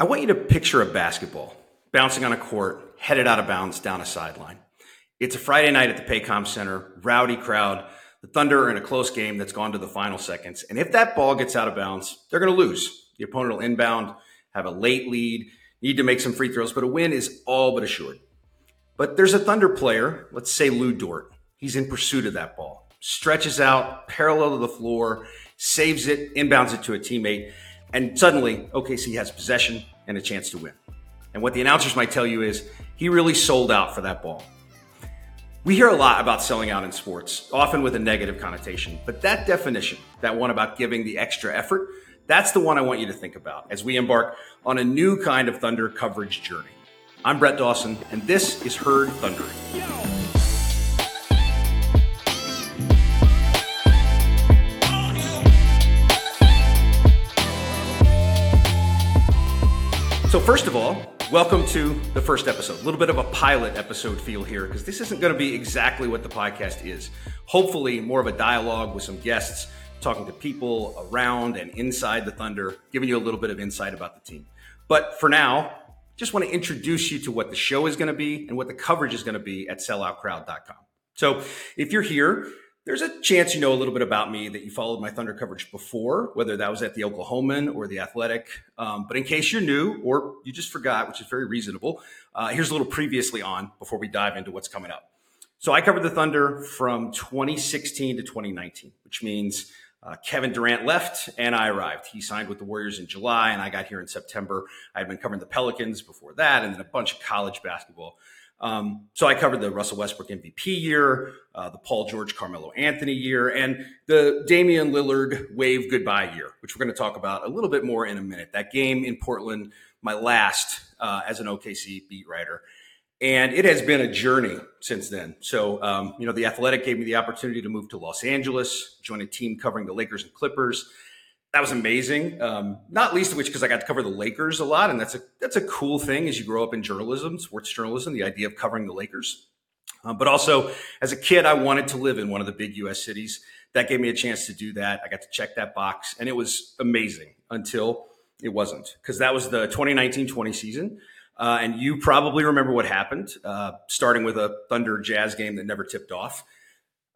I want you to picture a basketball bouncing on a court, headed out of bounds down a sideline. It's a Friday night at the Paycom Center, rowdy crowd. The Thunder are in a close game that's gone to the final seconds. And if that ball gets out of bounds, they're going to lose. The opponent will inbound, have a late lead, need to make some free throws, but a win is all but assured. But there's a Thunder player, let's say Lou Dort. He's in pursuit of that ball, stretches out parallel to the floor, saves it, inbounds it to a teammate, and suddenly OKC has possession and a chance to win. And what the announcers might tell you is he really sold out for that ball. We hear a lot about selling out in sports, often with a negative connotation, but that definition, that one about giving the extra effort, that's the one I want you to think about as we embark on a new kind of Thunder coverage journey. I'm Brett Dawson, and this is Herd Thundering. Yo! So first of all, welcome to the first episode. A little bit of a pilot episode feel here because this isn't going to be exactly what the podcast is. Hopefully more of a dialogue with some guests, talking to people around and inside the Thunder, giving you a little bit of insight about the team. But for now, just want to introduce you to what the show is going to be and what the coverage is going to be at selloutcrowd.com. So if you're here, there's a chance you know a little bit about me, that you followed my Thunder coverage before, whether that was at the Oklahoman or the Athletic. But in case you're new or you just forgot, which is very reasonable, here's a little previously on before we dive into what's coming up. So I covered the Thunder from 2016 to 2019, which means Kevin Durant left and I arrived. He signed with the Warriors in July and I got here in September. I had been covering the Pelicans before that and then a bunch of college basketball. So I covered the Russell Westbrook MVP year, the Paul George, Carmelo Anthony year, and the Damian Lillard wave goodbye year, which we're going to talk about a little bit more in a minute. That game in Portland, my last as an OKC beat writer. And it has been a journey since then. So, the Athletic gave me the opportunity to move to Los Angeles, join a team covering the Lakers and Clippers. That was amazing, not least of which because I got to cover the Lakers a lot, and that's a cool thing as you grow up in journalism, sports journalism, the idea of covering the Lakers. But also, as a kid, I wanted to live in one of the big U.S. cities. That gave me a chance to do that. I got to check that box, and it was amazing until it wasn't, because that was the 2019-20 season, and you probably remember what happened, starting with a Thunder Jazz game that never tipped off.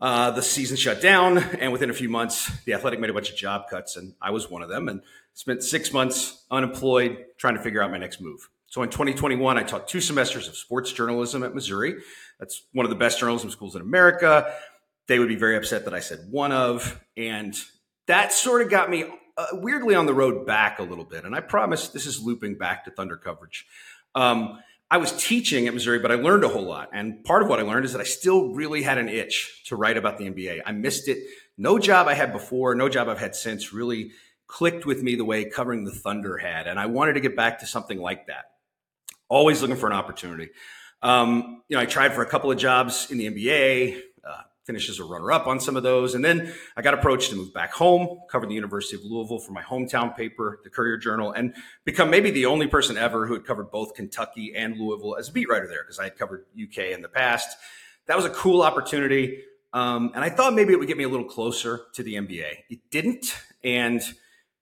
The season shut down, and within a few months, the Athletic made a bunch of job cuts, and I was one of them, and spent 6 months unemployed trying to figure out my next move. So in 2021, I taught 2 semesters of sports journalism at Missouri. That's one of the best journalism schools in America. They would be very upset that I said one of, and that sort of got me weirdly on the road back a little bit, and I promise this is looping back to Thunder coverage. I was teaching at Missouri, but I learned a whole lot. And part of what I learned is that I still really had an itch to write about the NBA. I missed it. No job I had before, no job I've had since really clicked with me the way covering the Thunder had. And I wanted to get back to something like that. Always looking for an opportunity. I tried for a couple of jobs in the NBA, finished as a runner-up on some of those. And then I got approached to move back home, cover the University of Louisville for my hometown paper, the Courier Journal, and become maybe the only person ever who had covered both Kentucky and Louisville as a beat writer there, because I had covered UK in the past. That was a cool opportunity. And I thought maybe it would get me a little closer to the NBA. It didn't. And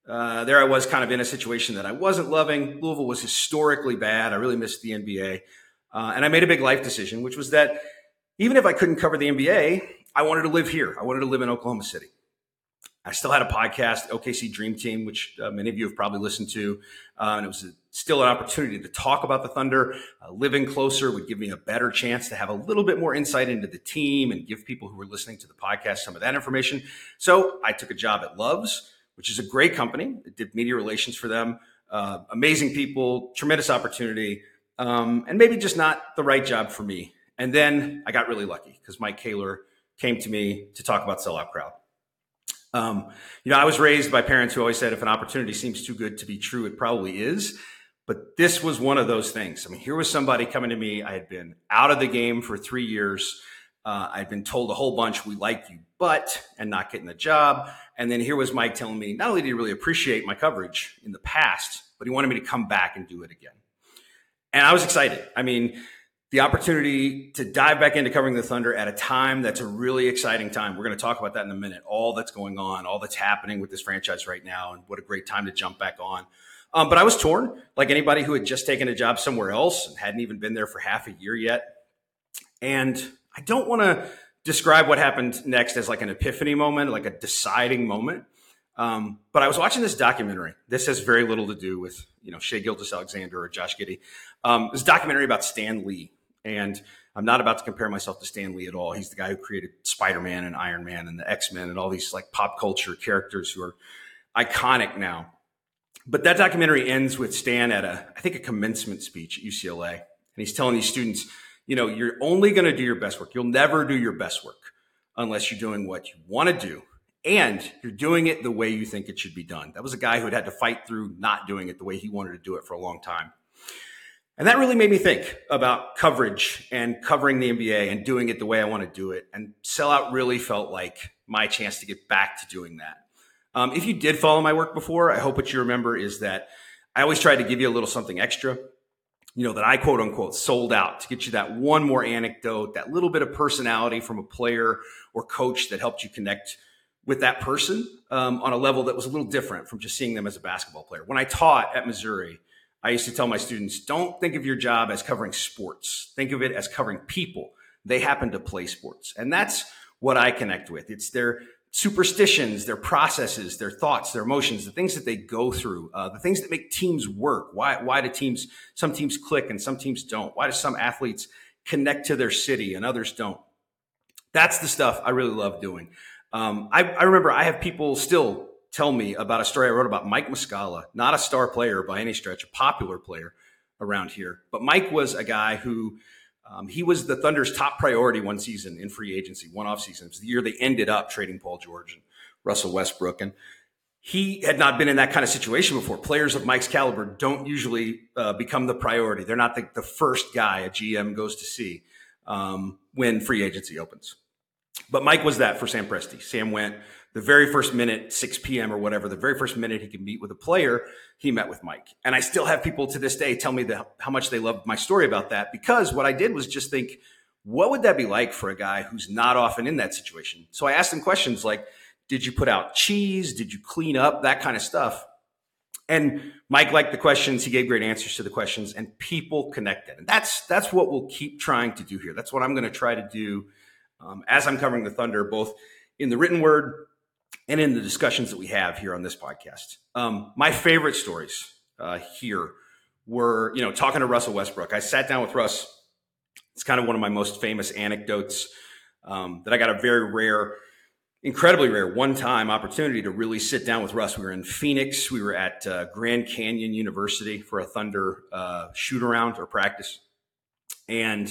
there I was kind of in a situation that I wasn't loving. Louisville was historically bad. I really missed the NBA. And I made a big life decision, which was that even if I couldn't cover the NBA, I wanted to live here. I wanted to live in Oklahoma City. I still had a podcast, OKC Dream Team, which many of you have probably listened to. And it was still an opportunity to talk about the Thunder. Living closer would give me a better chance to have a little bit more insight into the team and give people who were listening to the podcast some of that information. So I took a job at Loves, which is a great company. I did media relations for them. Amazing people, tremendous opportunity, and maybe just not the right job for me. And then I got really lucky because Mike Kaler came to me to talk about Sellout Crowd. I was raised by parents who always said, if an opportunity seems too good to be true, it probably is. But this was one of those things. I mean, here was somebody coming to me. I had been out of the game for 3 years. I'd been told a whole bunch, we like you, but, and not getting the job. And then here was Mike telling me, not only did he really appreciate my coverage in the past, but he wanted me to come back and do it again. And I was excited. I mean, the opportunity to dive back into covering the Thunder at a time that's a really exciting time. We're going to talk about that in a minute. All that's going on, all that's happening with this franchise right now, and what a great time to jump back on. But I was torn, like anybody who had just taken a job somewhere else and hadn't even been there for half a year yet. And I don't want to describe what happened next as like an epiphany moment, like a deciding moment. But I was watching this documentary. This has very little to do with, you know, Shai Gilgeous-Alexander or Josh Giddey. This documentary about Stan Lee. And I'm not about to compare myself to Stan Lee at all. He's the guy who created Spider-Man and Iron Man and the X-Men and all these like pop culture characters who are iconic now. But that documentary ends with Stan at a commencement speech at UCLA. And he's telling these students, you know, you're only going to do your best work. You'll never do your best work unless you're doing what you want to do. And you're doing it the way you think it should be done. That was a guy who had had to fight through not doing it the way he wanted to do it for a long time. And that really made me think about coverage and covering the NBA and doing it the way I want to do it. And Sellout really felt like my chance to get back to doing that. If you did follow my work before, I hope what you remember is that I always tried to give you a little something extra, you know, that I quote unquote sold out to get you that one more anecdote, that little bit of personality from a player or coach that helped you connect with that person on a level that was a little different from just seeing them as a basketball player. When I taught at Missouri, I used to tell my students, don't think of your job as covering sports. Think of it as covering people. They happen to play sports. And that's what I connect with. It's their superstitions, their processes, their thoughts, their emotions, the things that they go through, the things that make teams work. Why do teams, some teams click and some teams don't? Why do some athletes connect to their city and others don't? That's the stuff I really love doing. I remember I have people still tell me about a story I wrote about Mike Muscala, not a star player by any stretch, a popular player around here. But Mike was a guy who, he was the Thunder's top priority one season in free agency, one off season. It was the year they ended up trading Paul George and Russell Westbrook. And he had not been in that kind of situation before. Players of Mike's caliber don't usually become the priority. They're not the first guy a GM goes to see when free agency opens. But Mike was that for Sam Presti. Sam went the very first minute, 6 p.m. or whatever, the very first minute he could meet with a player, he met with Mike. And I still have people to this day tell me how much they loved my story about that, because what I did was just think, what would that be like for a guy who's not often in that situation? So I asked him questions like, did you put out cheese? Did you clean up? That kind of stuff. And Mike liked the questions. He gave great answers to the questions, and people connected. And that's what we'll keep trying to do here. That's what I'm going to try to do as I'm covering the Thunder, both in the written word and in the discussions that we have here on this podcast. My favorite stories here were, you know, talking to Russell Westbrook. I sat down with Russ. It's kind of one of my most famous anecdotes that I got a very rare, incredibly rare one-time opportunity to really sit down with Russ. We were in Phoenix. We were at Grand Canyon University for a Thunder shoot-around or practice. And,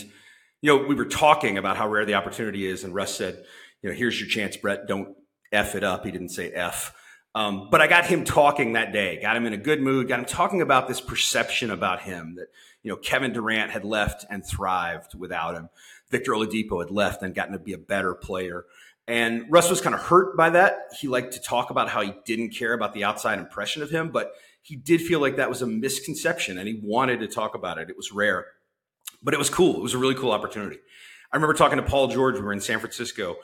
you know, we were talking about how rare the opportunity is. And Russ said, you know, here's your chance, Brett. Don't F it up. He didn't say F. But I got him talking that day, got him in a good mood, got him talking about this perception about him that, you know, Kevin Durant had left and thrived without him. Victor Oladipo had left and gotten to be a better player. And Russ was kind of hurt by that. He liked to talk about how he didn't care about the outside impression of him, but he did feel like that was a misconception and he wanted to talk about it. It was rare, but it was cool. It was a really cool opportunity. I remember talking to Paul George. We were in San Francisco.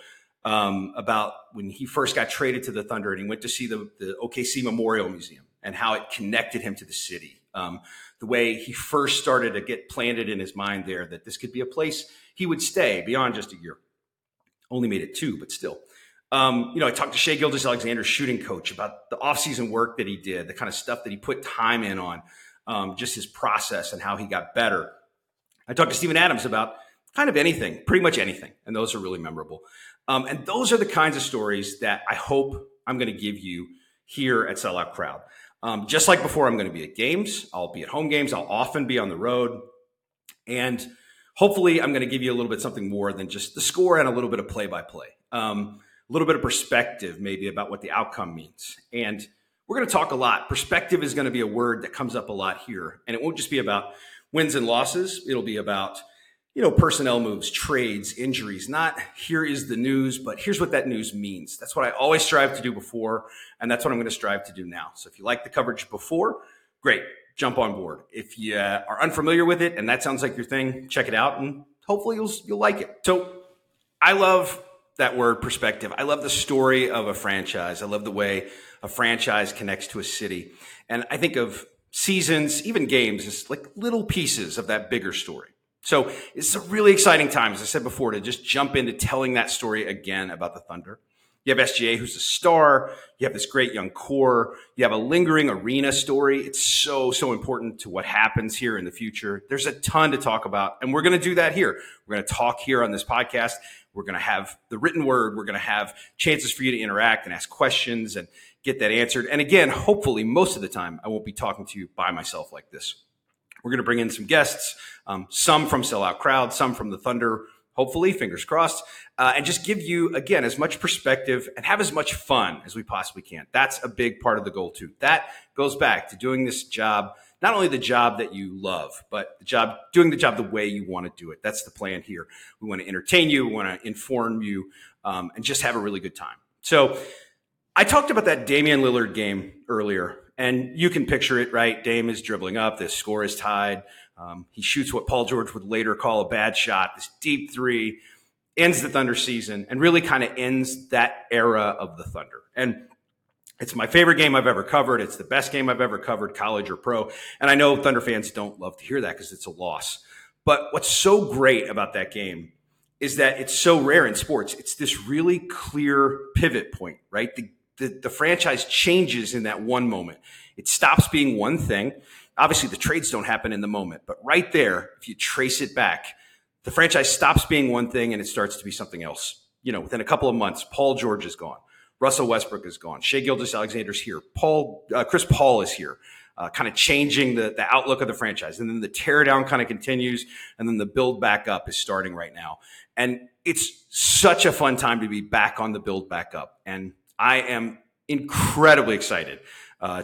About when he first got traded to the Thunder and he went to see the OKC Memorial Museum and how it connected him to the city. The way he first started to get planted in his mind there that this could be a place he would stay beyond just a year. Only made it 2, but still. You know, I talked to Shai Gilgeous-Alexander's shooting coach about the offseason work that he did, the kind of stuff that he put time in on, just his process and how he got better. I talked to Steven Adams about kind of anything, pretty much anything. And those are really memorable. And those are the kinds of stories that I hope I'm going to give you here at Sellout Crowd. Just like before, I'm going to be at games. I'll be at home games. I'll often be on the road. And hopefully I'm going to give you a little bit something more than just the score and a little bit of play-by-play, a little bit of perspective maybe about what the outcome means. And we're going to talk a lot. Perspective is going to be a word that comes up a lot here. And it won't just be about wins and losses. It'll be about, you know, personnel moves, trades, injuries, not here is the news, but here's what that news means. That's what I always strive to do before, and that's what I'm going to strive to do now. So if you like the coverage before, great, jump on board. If you are unfamiliar with it and that sounds like your thing, check it out, and hopefully you'll like it. So I love that word perspective. I love the story of a franchise. I love the way a franchise connects to a city. And I think of seasons, even games, just like little pieces of that bigger story. So it's a really exciting time, as I said before, to just jump into telling that story again about the Thunder. You have SGA, who's a star. You have this great young core. You have a lingering arena story. It's so, so important to what happens here in the future. There's a ton to talk about, and we're going to do that here. We're going to talk here on this podcast. We're going to have the written word. We're going to have chances for you to interact and ask questions and get that answered. And again, hopefully, most of the time, I won't be talking to you by myself like this. We're going to bring in some guests, some from Sellout Crowd, some from the Thunder, hopefully, fingers crossed, and just give you, again, as much perspective and have as much fun as we possibly can. That's a big part of the goal, too. That goes back to doing this job, not only the job that you love, but doing the job the way you want to do it. That's the plan here. We want to entertain you. We want to inform you and just have a really good time. So I talked about that Damian Lillard game earlier, and you can picture it, right? Dame is dribbling up. The score is tied. He shoots what Paul George would later call a bad shot, this deep three, ends the Thunder season, and really kind of ends that era of the Thunder. And it's my favorite game I've ever covered. It's the best game I've ever covered, college or pro. And I know Thunder fans don't love to hear that because it's a loss. But what's so great about that game is that it's so rare in sports. It's this really clear pivot point, right? The franchise changes in that one moment. It stops being one thing. Obviously, the trades don't happen in the moment, but right there, if you trace it back, the franchise stops being one thing and it starts to be something else. You know, within a couple of months, Paul George is gone. Russell Westbrook is gone. Shai Gilgeous-Alexander's here. Chris Paul is here, kind of changing the outlook of the franchise. And then the teardown kind of continues, and then the build back up is starting right now. And it's such a fun time to be back on the build back up. And I am incredibly excited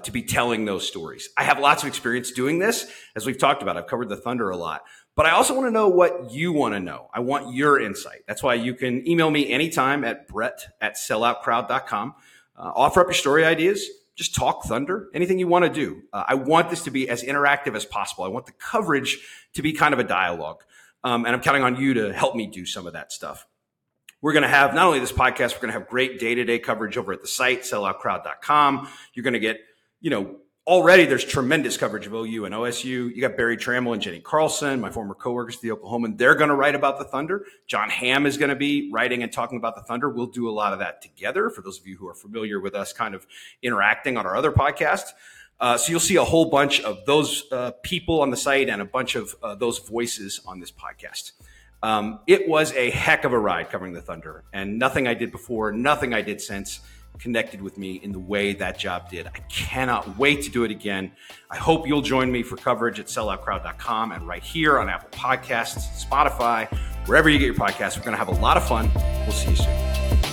to be telling those stories. I have lots of experience doing this, as we've talked about. I've covered the Thunder a lot, but I also want to know what you want to know. I want your insight. That's why you can email me anytime at brett@selloutcrowd.com. Offer up your story ideas. Just talk Thunder, anything you want to do. I want this to be as interactive as possible. I want the coverage to be kind of a dialogue, and I'm counting on you to help me do some of that stuff. We're going to have not only this podcast, we're going to have great day-to-day coverage over at the site, selloutcrowd.com. You're going to get, you know, already there's tremendous coverage of OU and OSU. You got Barry Trammell and Jenny Carlson, my former coworkers at the Oklahoman. They're going to write about the Thunder. John Hamm is going to be writing and talking about the Thunder. We'll do a lot of that together, for those of you who are familiar with us kind of interacting on our other podcast. So you'll see a whole bunch of those people on the site and a bunch of those voices on this podcast. It was a heck of a ride covering the Thunder, and nothing I did before, nothing I did since connected with me in the way that job did. I cannot wait to do it again. I hope you'll join me for coverage at selloutcrowd.com and right here on Apple Podcasts, Spotify, wherever you get your podcasts. We're going to have a lot of fun. We'll see you soon.